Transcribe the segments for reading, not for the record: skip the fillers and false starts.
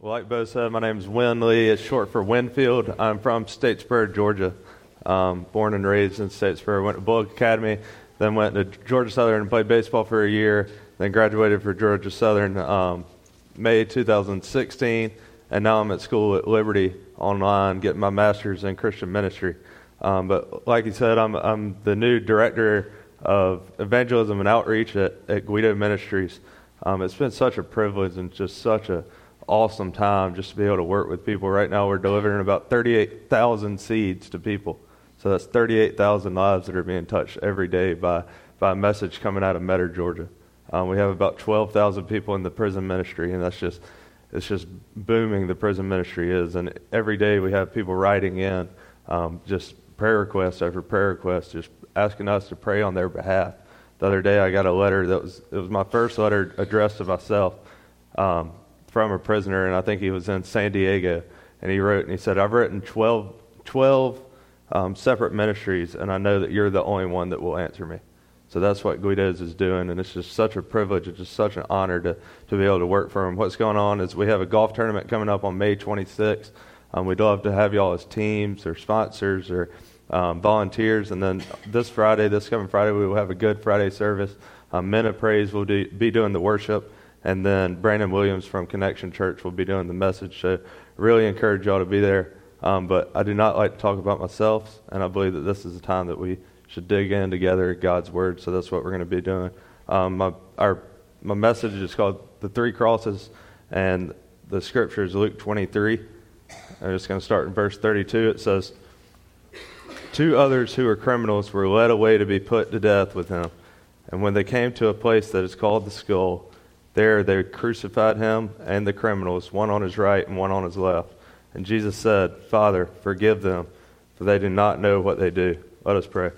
Well, like Bo said, my name is Win Lee. It's short for Winfield. I'm from Statesboro, Georgia. Born and raised in Statesboro. Went to Bullock Academy, then went to Georgia Southern and played baseball for a year, then graduated for Georgia Southern May 2016, and now I'm at school at Liberty online getting my master's in Christian ministry. But like you said, I'm the new director of evangelism and outreach at Guido Ministries. It's been such a privilege and just such a awesome time just to be able to work with people. Right now we're delivering about 38,000 seeds to people. So that's 38,000 lives that are being touched every day by a message coming out of Metter, Georgia. We have about 12,000 people in the prison ministry, and it's just booming. The prison ministry is, and every day we have people writing in just prayer requests after prayer requests, just asking us to pray on their behalf. The other day I got a letter that was my first letter addressed to myself from a prisoner, and I think he was in San Diego, and he wrote and he said, I've written 12 separate ministries, and I know that you're the only one that will answer me. So that's what Guido's is doing, and it's just such a privilege. It's just such an honor to be able to work for him. What's going on is we have a golf tournament coming up on May 26th. We'd love to have y'all as teams or sponsors or volunteers. And then this coming Friday, we will have a Good Friday service. Men of Praise will be doing the worship, and then Brandon Williams from Connection Church will be doing the message. So really encourage y'all to be there. But I do not like to talk about myself, and I believe that this is the time that we should dig in together at God's Word, so that's what we're going to be doing. My message is called The Three Crosses, and the scripture is Luke 23. I'm just going to start in verse 32. It says, 2 others who were criminals were led away to be put to death with him. And when they came to a place that is called the Skull, there they crucified him and the criminals, one on his right and one on his left. And Jesus said, Father, forgive them, for they do not know what they do. Let us pray.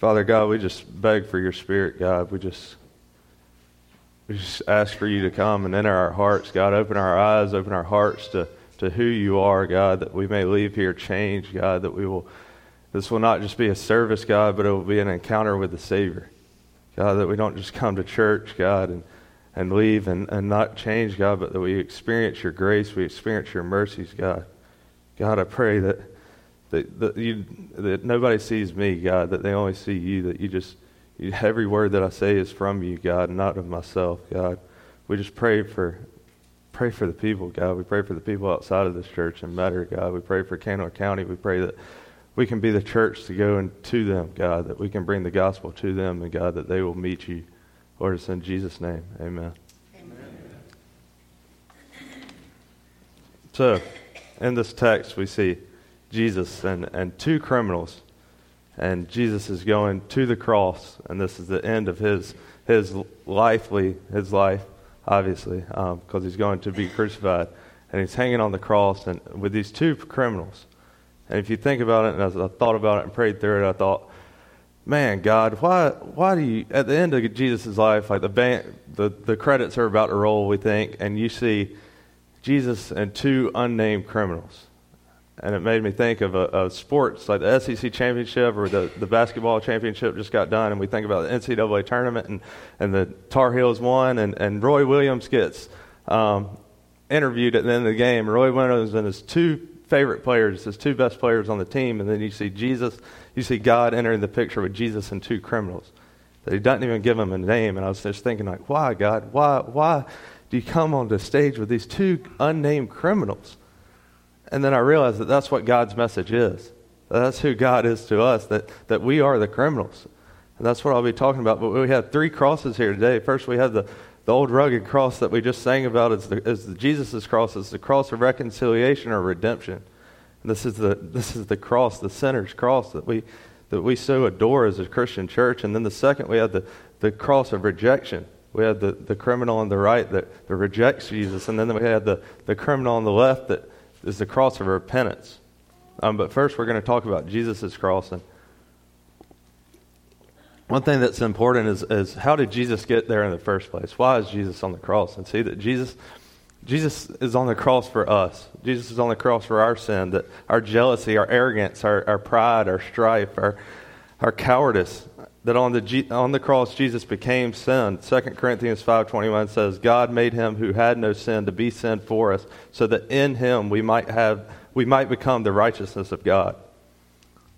Father God, we just beg for your Spirit, God. We just ask for you to come and enter our hearts, God. Open our eyes, open our hearts to who you are, God, that we may leave here changed, God, that this will not just be a service, God, but it will be an encounter with the Savior. God, that we don't just come to church, God, and leave and not change, God, but that we experience your grace, we experience your mercies, God. God, I pray that nobody sees me, God, that they only see you, that every word that I say is from you, God, and not of myself, God. We just pray for the people, God. We pray for the people outside of this church and Metter, God. We pray for Canoochee County. We pray that we can be the church to go and to them, God, that we can bring the gospel to them, and God, that they will meet you. Lord, it's in Jesus' name. Amen. Amen. So, in this text we see Jesus and 2 criminals, and Jesus is going to the cross, and this is the end of his life, obviously, because he's going to be crucified, and he's hanging on the cross and with these 2 criminals. And if you think about it, and as I thought about it and prayed through it, I thought, man, God, why do you, at the end of Jesus' life, like the credits are about to roll, we think, and you see Jesus and 2 unnamed criminals. And it made me think of a sports, like the SEC championship or the basketball championship just got done, and we think about the NCAA tournament and the Tar Heels won, and Roy Williams gets interviewed at the end of the game. Roy Williams and his 2 favorite players, his 2 best players on the team, and then you see Jesus, you see God entering the picture with Jesus and 2 criminals. That he doesn't even give them a name, and I was just thinking, like, why, God? Why do you come on the stage with these 2 unnamed criminals? And then I realized that that's what God's message is. That's who God is to us, that we are the criminals. And that's what I'll be talking about. But we have 3 crosses here today. First, we have the old rugged cross that we just sang about is the Jesus' cross. It's the cross of reconciliation or redemption. And this is the cross, the sinner's cross that we so adore as a Christian church. And then the second, we have the cross of rejection. We had the criminal on the right that rejects Jesus. And then we had the criminal on the left that is the cross of repentance. But first we're going to talk about Jesus' cross. And one thing that's important is how did Jesus get there in the first place? Why is Jesus on the cross? And see that Jesus is on the cross for us. Jesus is on the cross for our sin, that our jealousy, our arrogance, our pride, our strife, our cowardice, that on the cross Jesus became sin. 2 Corinthians 5:21 says, God made him who had no sin to be sin for us, so that in him we might become the righteousness of God.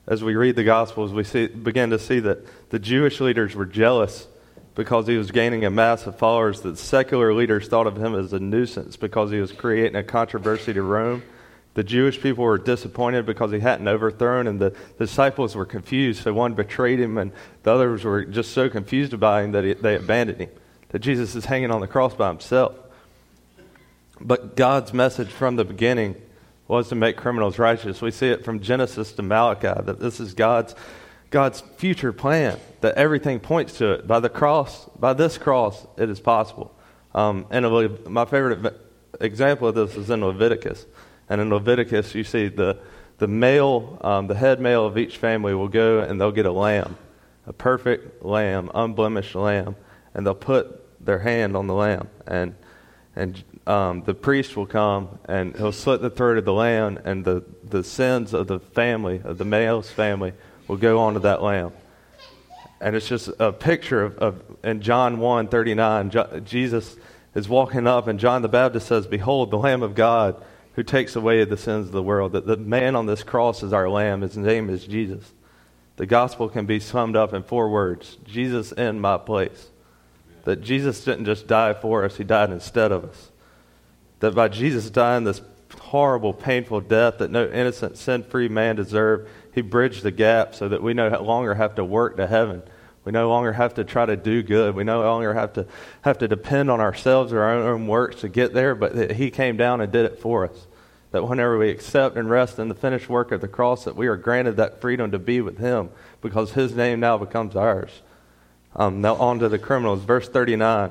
As we read the Gospels, we begin to see that the Jewish leaders were jealous because he was gaining a mass of followers, that secular leaders thought of him as a nuisance because he was creating a controversy to Rome. The Jewish people were disappointed because he hadn't overthrown, and the disciples were confused. So one betrayed him, and the others were just so confused about him that they abandoned him, that Jesus is hanging on the cross by himself. But God's message from the beginning was to make criminals righteous. We see it from Genesis to Malachi, that this is God's future plan, that everything points to it. By the cross, by this cross, it is possible. And my favorite example of this is in Leviticus. And in Leviticus, you see the male, the head male of each family will go and they'll get a lamb, a perfect lamb, unblemished lamb, and they'll put their hand on the lamb. And the priest will come and he'll slit the throat of the lamb, and the sins of the family, of the male's family, will go on to that lamb. And it's just a picture of in John 1:39, Jesus is walking up and John the Baptist says, "Behold, the Lamb of God who takes away the sins of the world." That the man on this cross is our lamb. His name is Jesus. The gospel can be summed up in four words: Jesus in my place. That Jesus didn't just die for us, he died instead of us. That by Jesus dying this horrible, painful death that no innocent, sin-free man deserved, he bridged the gap so that we no longer have to work to heaven. We no longer have to try to do good. We no longer have to depend on ourselves or our own works to get there, but that he came down and did it for us. That whenever we accept and rest in the finished work of the cross, that we are granted that freedom to be with him, because his name now becomes ours. Now on to the criminals. Verse 39.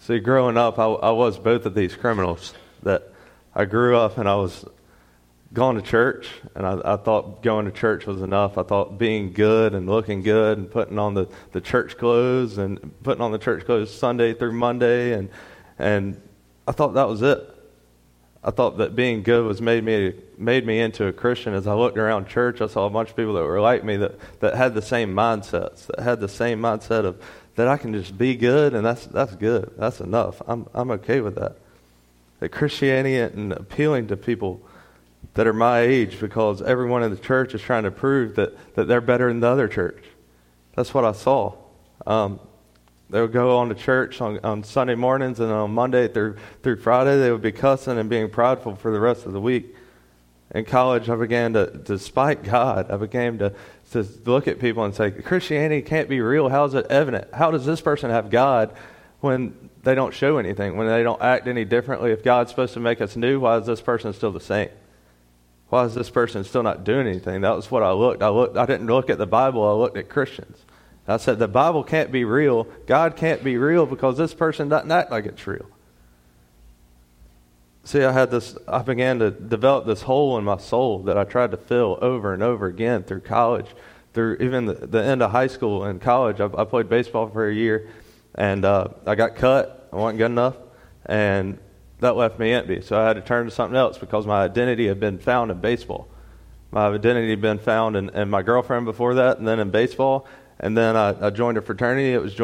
See, growing up, I was both of these criminals. That I grew up and I was going to church, and I thought going to church was enough. I thought being good and looking good and putting on the church clothes and putting on the church clothes Sunday through Monday, and I thought that was it. I thought that being good was made me into a Christian. As I looked around church, I saw a bunch of people that were like me, that had the same mindsets, that had the same mindset of that I can just be good and that's good. That's enough. I'm okay with that. That Christianity and appealing to people that are my age, because everyone in the church is trying to prove that they're better than the other church. That's what I saw. They would go on to church on Sunday mornings, and on Monday through Friday they would be cussing and being prideful for the rest of the week. In college I began to spite God. I began to look at people and say, Christianity can't be real. How is it evident? How does this person have God when they don't show anything, when they don't act any differently? If God's supposed to make us new, why is this person still the same? Why is this person still not doing anything? That was what I looked. I didn't look at the Bible, I looked at Christians. I said, the Bible can't be real. God can't be real because this person doesn't act like it's real. See, I began to develop this hole in my soul that I tried to fill over and over again through college, through even the end of high school and college. I played baseball for a year, and I got cut. I wasn't good enough, and that left me empty. So I had to turn to something else because my identity had been found in baseball. My identity had been found in my girlfriend before that, and then in baseball. And then I joined a fraternity. It was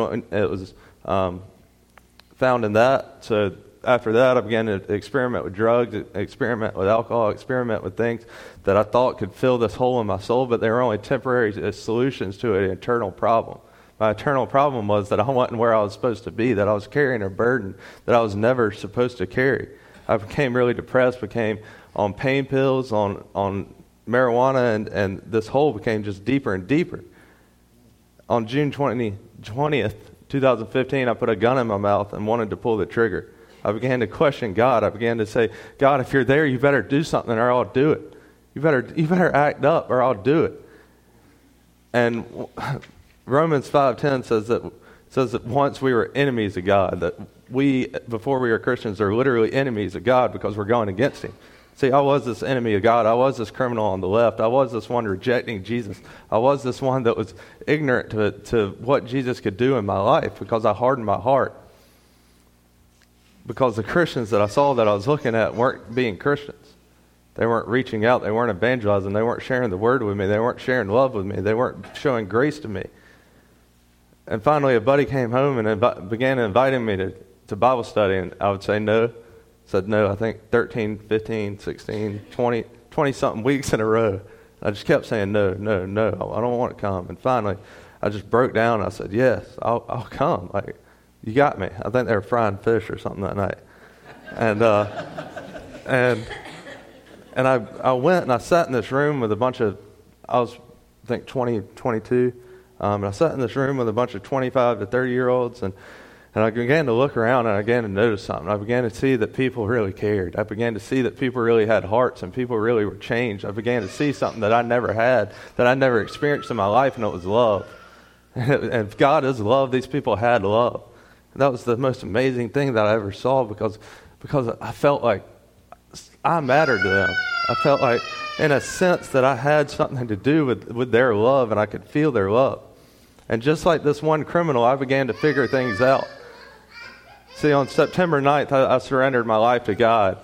found in that. So after that, I began to experiment with drugs, experiment with alcohol, experiment with things that I thought could fill this hole in my soul, but they were only temporary solutions to an eternal problem. My eternal problem was that I wasn't where I was supposed to be, that I was carrying a burden that I was never supposed to carry. I became really depressed, became on pain pills, on marijuana, and this hole became just deeper and deeper. On June 20th, 2015, I put a gun in my mouth and wanted to pull the trigger. I began to question God. I began to say, God, if you're there, you better do something or I'll do it. You better act up or I'll do it. And Romans 5:10 says that once we were enemies of God, that we, before we were Christians, are literally enemies of God because we're going against him. See, I was this enemy of God. I was this criminal on the left. I was this one rejecting Jesus. I was this one that was ignorant to what Jesus could do in my life because I hardened my heart. Because the Christians that I saw that I was looking at weren't being Christians. They weren't reaching out. They weren't evangelizing. They weren't sharing the word with me. They weren't sharing love with me. They weren't showing grace to me. And finally, a buddy came home and began inviting me to Bible study. And I would say no. Said no, I think 13, 15, 16, 20-something weeks in a row. I just kept saying no. I don't want to come. And finally, I just broke down. I said, yes, I'll come. Like, you got me. I think they were frying fish or something that night. And I went and I sat in this room with a bunch of, I think 22. And I sat in this room with a bunch of 25 to 30-year-olds and I began to look around and I began to notice something. I began to see that people really cared. I began to see that people really had hearts and people really were changed. I began to see something that I never had, that I never experienced in my life, and it was love. And if God is love, these people had love. And that was the most amazing thing that I ever saw because I felt like I mattered to them. I felt like, in a sense, that I had something to do with their love and I could feel their love. And just like this one criminal, I began to figure things out. See, on September 9th, I surrendered my life to God.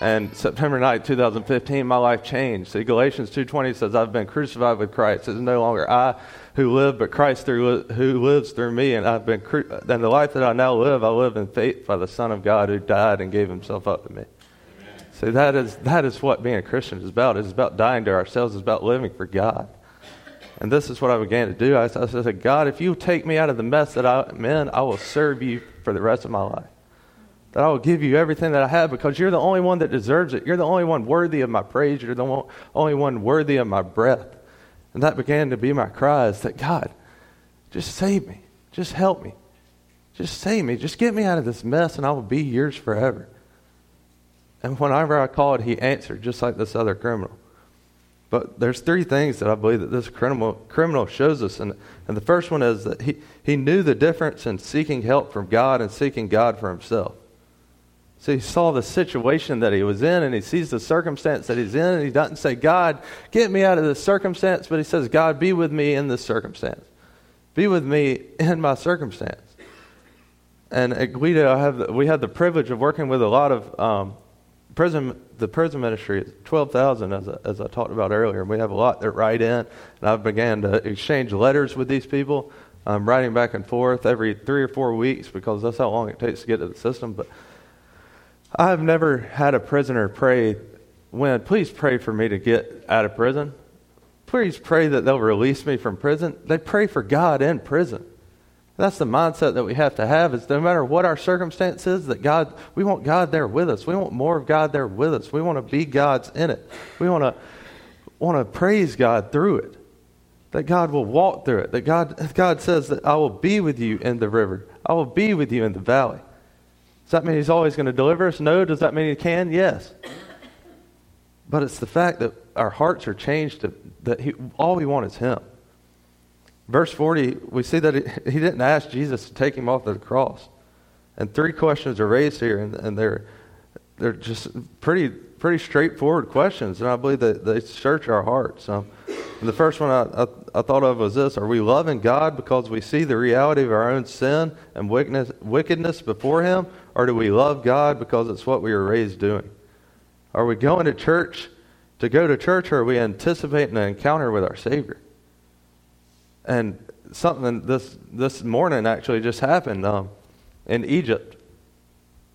And September 9th, 2015, my life changed. See, Galatians 2:20 says, I've been crucified with Christ. It is no longer I who live, but Christ who lives through me. And the life that I now live, I live in faith by the Son of God who died and gave himself up to me. Amen. See, that is what being a Christian is about. It's about dying to ourselves. It's about living for God. And this is what I began to do. I said, God, if you take me out of the mess that I'm in, I will serve you for the rest of my life. That I will give you everything that I have because you're the only one that deserves it. You're the only one worthy of my praise. You're the only one worthy of my breath. And that began to be my cries that, God, just save me. Just help me. Just save me. Just get me out of this mess and I will be yours forever. And whenever I called, he answered, just like this other criminal. But there's three things that I believe that this criminal shows us. And the first one is that he knew the difference in seeking help from God and seeking God for himself. So he saw the situation that he was in, and he sees the circumstance that he's in, and he doesn't say, God, get me out of this circumstance, but he says, God, be with me in this circumstance. Be with me in my circumstance. And at Guido, we had the privilege of working with a lot of prison ministry is 12,000, as I talked about earlier. We have a lot that write in, and I've began to exchange letters with these people. I'm writing back and forth every 3 or 4 weeks because that's how long it takes to get to the system. But I've never had a prisoner pray, please pray for me to get out of prison. Please pray that they'll release me from prison. They pray for God in prison. That's the mindset that we have to have, is no matter what our circumstance is, that God, we want God there with us. We want more of God there with us. We want to be God's in it. We want to praise God through it. That God will walk through it. That God says that I will be with you in the river. I will be with you in the valley. Does that mean he's always going to deliver us? No. Does that mean he can? Yes. But it's the fact that our hearts are changed, that all we want is him. Verse 40, we see that he didn't ask Jesus to take him off the cross. And three questions are raised here, and they're just pretty straightforward questions. And I believe that they search our hearts. And the first one I thought of was this: are we loving God because we see the reality of our own sin and wickedness before him? Or do we love God because it's what we were raised doing? Are we going to church to go to church, or are we anticipating an encounter with our Savior? And something this morning actually just happened in Egypt.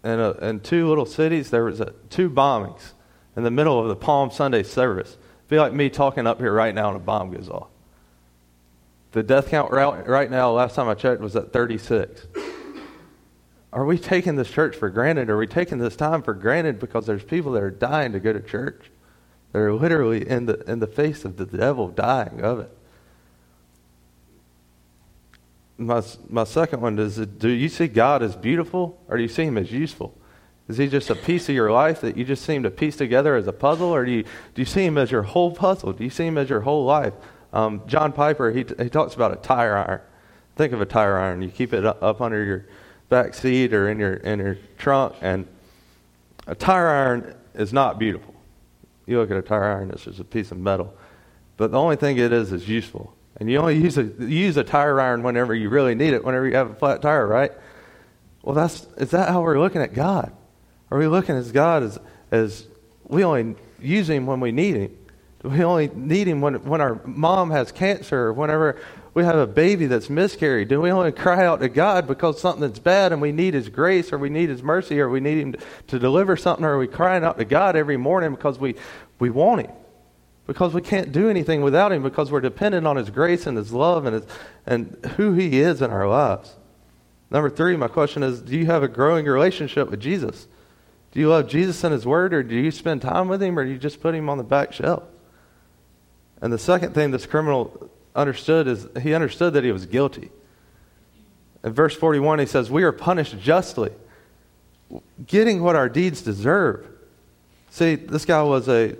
In two little cities, there was two bombings in the middle of the Palm Sunday service. It'd be like me talking up here right now and a bomb goes off. The death count right now, last time I checked, was at 36. Are we taking this church for granted? Are we taking this time for granted because there's people that are dying to go to church? They're literally in the face of the devil dying of it. My second one is, do you see God as beautiful, or do you see him as useful? Is he just a piece of your life that you just seem to piece together as a puzzle, or do you see him as your whole puzzle? Do you see him as your whole life? John Piper, he talks about a tire iron. Think of a tire iron. You keep it up under your back seat or in your trunk, and a tire iron is not beautiful. You look at a tire iron, it's just a piece of metal. But the only thing it is useful. And you only use a tire iron whenever you really need it, whenever you have a flat tire, right? Well, is that how we're looking at God? Are we looking at God as we only use Him when we need Him? Do we only need Him when our mom has cancer, or whenever we have a baby that's miscarried? Do we only cry out to God because something's bad and we need His grace, or we need His mercy, or we need Him to deliver something? Or are we crying out to God every morning because we want Him? Because we can't do anything without Him, because we're dependent on His grace and His love and who He is in our lives. Number three, my question is, do you have a growing relationship with Jesus? Do you love Jesus and His Word, or do you spend time with Him, or do you just put Him on the back shelf? And the second thing this criminal understood is he understood that he was guilty. In verse 41, he says, we are punished justly, getting what our deeds deserve. See, this guy was he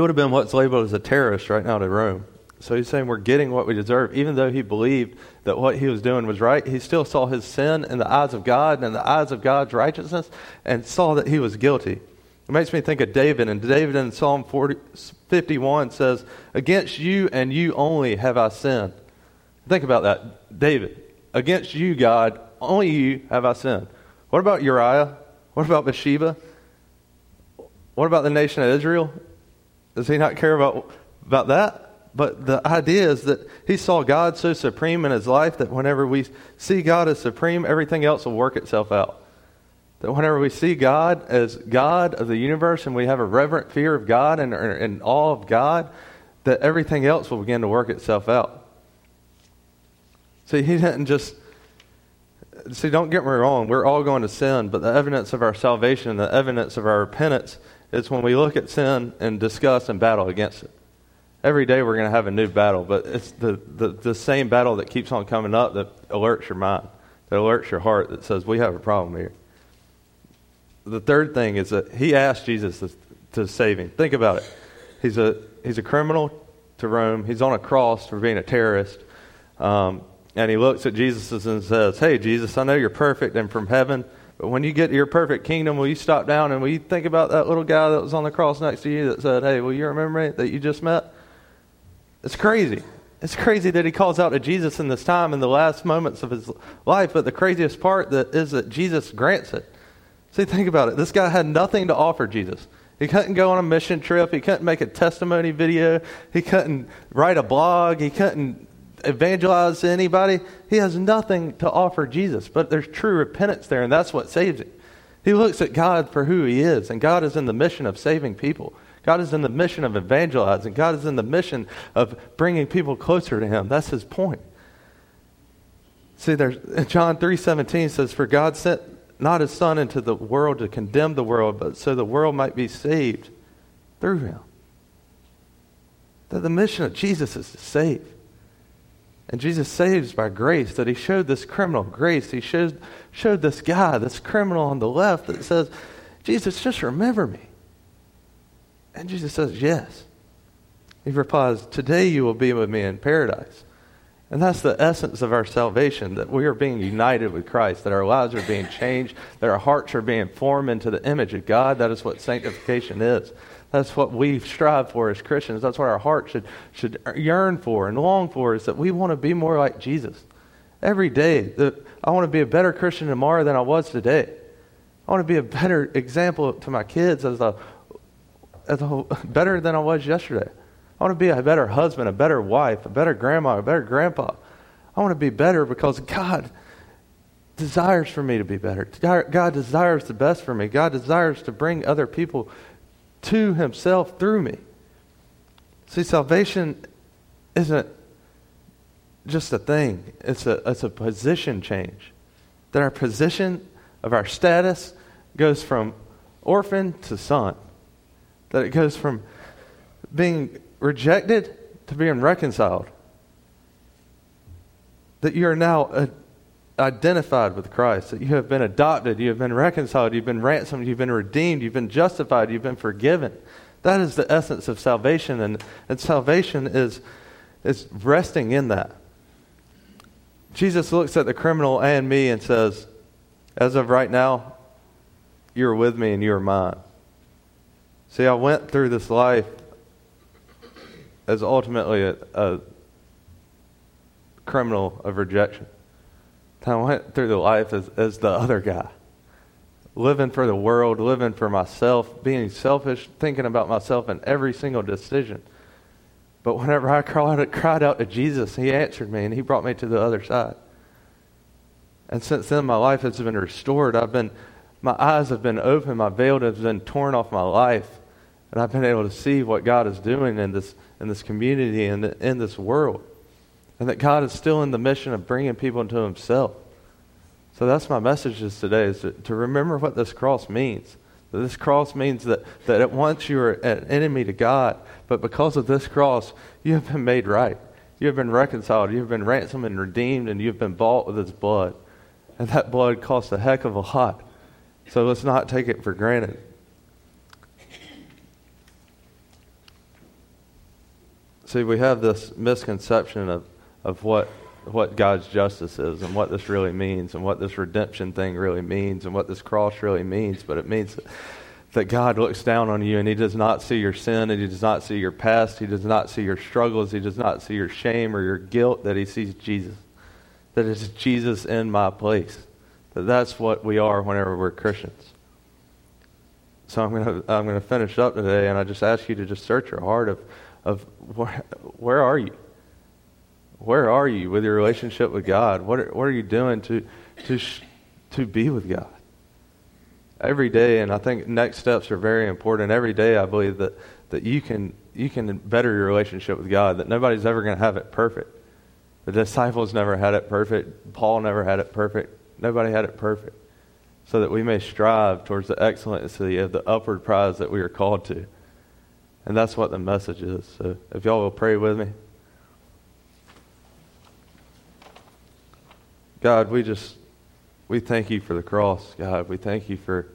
would have been what's labeled as a terrorist right now to Rome. So he's saying we're getting what we deserve. Even though he believed that what he was doing was right, he still saw his sin in the eyes of God and in the eyes of God's righteousness, and saw that he was guilty. It makes me think of David. And David in Psalm 51 says, against you and you only have I sinned. Think about that. David, against you, God, only you have I sinned. What about Uriah? What about Bathsheba? What about the nation of Israel? Does he not care about that? But the idea is that he saw God so supreme in his life that whenever we see God as supreme, everything else will work itself out. That whenever we see God as God of the universe and we have a reverent fear of God and awe of God, that everything else will begin to work itself out. See, he didn't just... See, don't get me wrong, we're all going to sin, but the evidence of our salvation, the evidence of our repentance, is when we look at sin and discuss and battle against it. Every day we're going to have a new battle, but it's the same battle that keeps on coming up that alerts your mind, that alerts your heart, that says, we have a problem here. The third thing is that he asked Jesus to save him. Think about it. He's a criminal to Rome. He's on a cross for being a terrorist. And he looks at Jesus and says, hey, Jesus, I know you're perfect and from heaven, but when you get to your perfect kingdom, will you stop down and will you think about that little guy that was on the cross next to you that said, hey, will you remember that you just met? It's crazy. It's crazy that he calls out to Jesus in this time, in the last moments of his life, but the craziest part is that Jesus grants it. See, think about it. This guy had nothing to offer Jesus. He couldn't go on a mission trip. He couldn't make a testimony video. He couldn't write a blog. He couldn't evangelize to anybody. He has nothing to offer Jesus, but there's true repentance there, and that's what saves him. He looks at God for who he is, and God is in the mission of saving people. God is in the mission of evangelizing. God is in the mission of bringing people closer to him. That's his point. See, there's John 3:17 says, for God sent not his son into the world to condemn the world, but so the world might be saved through him. That the mission of Jesus is to save. And Jesus saves by grace, that he showed this criminal grace. He showed this guy, this criminal on the left, that says, Jesus, just remember me. And Jesus says, yes. He replies, today you will be with me in paradise. And that's the essence of our salvation, that we are being united with Christ, that our lives are being changed, that our hearts are being formed into the image of God. That is what sanctification is. That's what we strive for as Christians. That's what our heart should yearn for and long for, is that we want to be more like Jesus. Every day, I want to be a better Christian tomorrow than I was today. I want to be a better example to my kids better than I was yesterday. I want to be a better husband, a better wife, a better grandma, a better grandpa. I want to be better because God desires for me to be better. God desires the best for me. God desires to bring other people to himself through me. See, salvation isn't just a thing. It's a position change. That our position of our status goes from orphan to son. That it goes from being rejected to being reconciled. That you are now identified with Christ. That you have been adopted. You have been reconciled. You've been ransomed. You've been redeemed. You've been justified. You've been forgiven. That is the essence of salvation, and salvation is resting in that. Jesus looks at the criminal and me and says, as of right now, you're with me and you're mine. See, I went through this life as ultimately a criminal of rejection. I went through the life as the other guy, living for the world, living for myself, being selfish, thinking about myself in every single decision. But whenever I cried out to Jesus, he answered me, and he brought me to the other side. And since then, my life has been restored. My eyes have been opened, my veil has been torn off my life, and I've been able to see what God is doing in this community and in this world. And that God is still in the mission of bringing people into himself. So that's my message today, is to remember what this cross means. That this cross means that at once you were an enemy to God, but because of this cross, you have been made right. You have been reconciled. You have been ransomed and redeemed, and you have been bought with his blood. And that blood costs a heck of a lot. So let's not take it for granted. See, we have this misconception of what God's justice is and what this really means and what this redemption thing really means and what this cross really means. But it means that God looks down on you and he does not see your sin and he does not see your past. He does not see your struggles. He does not see your shame or your guilt, that he sees Jesus. That it's Jesus in my place. That's what we are whenever we're Christians. So I'm going to finish up today, and I just ask you to just search your heart of where are you? Where are you with your relationship with God? What are you doing to be with God? Every day, and I think next steps are very important. Every day, I believe that you can better your relationship with God. That nobody's ever going to have it perfect. The disciples never had it perfect. Paul never had it perfect. Nobody had it perfect. So that we may strive towards the excellency of the upward prize that we are called to. And that's what the message is. So if y'all will pray with me. God, we thank you for the cross, God. We thank you for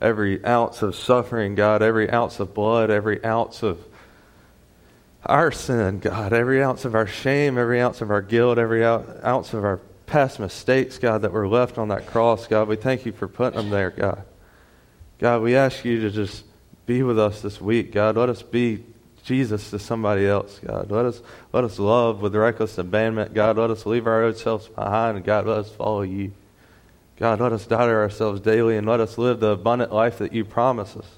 every ounce of suffering, God, every ounce of blood, every ounce of our sin, God, every ounce of our shame, every ounce of our guilt, every ounce of our past mistakes, God, that were left on that cross, God. We thank you for putting them there, God. God, we ask you to just be with us this week, God. Let us be Jesus to somebody else, God. Let us love with reckless abandonment, God. Let us leave our old selves behind, and God, let us follow you. God, let us die to ourselves daily, and let us live the abundant life that you promise us.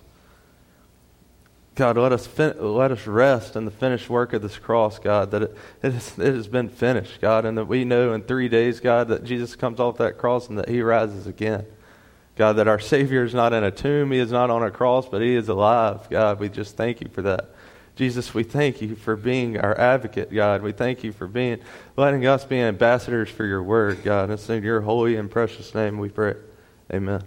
God, let us rest in the finished work of this cross, God, that it has been finished, God, and that we know in 3 days, God, that Jesus comes off that cross and that he rises again. God, that our Savior is not in a tomb, he is not on a cross, but he is alive, God. We just thank you for that. Jesus, we thank you for being our advocate, God. We thank you for letting us be ambassadors for your word, God. It's in your holy and precious name we pray. Amen.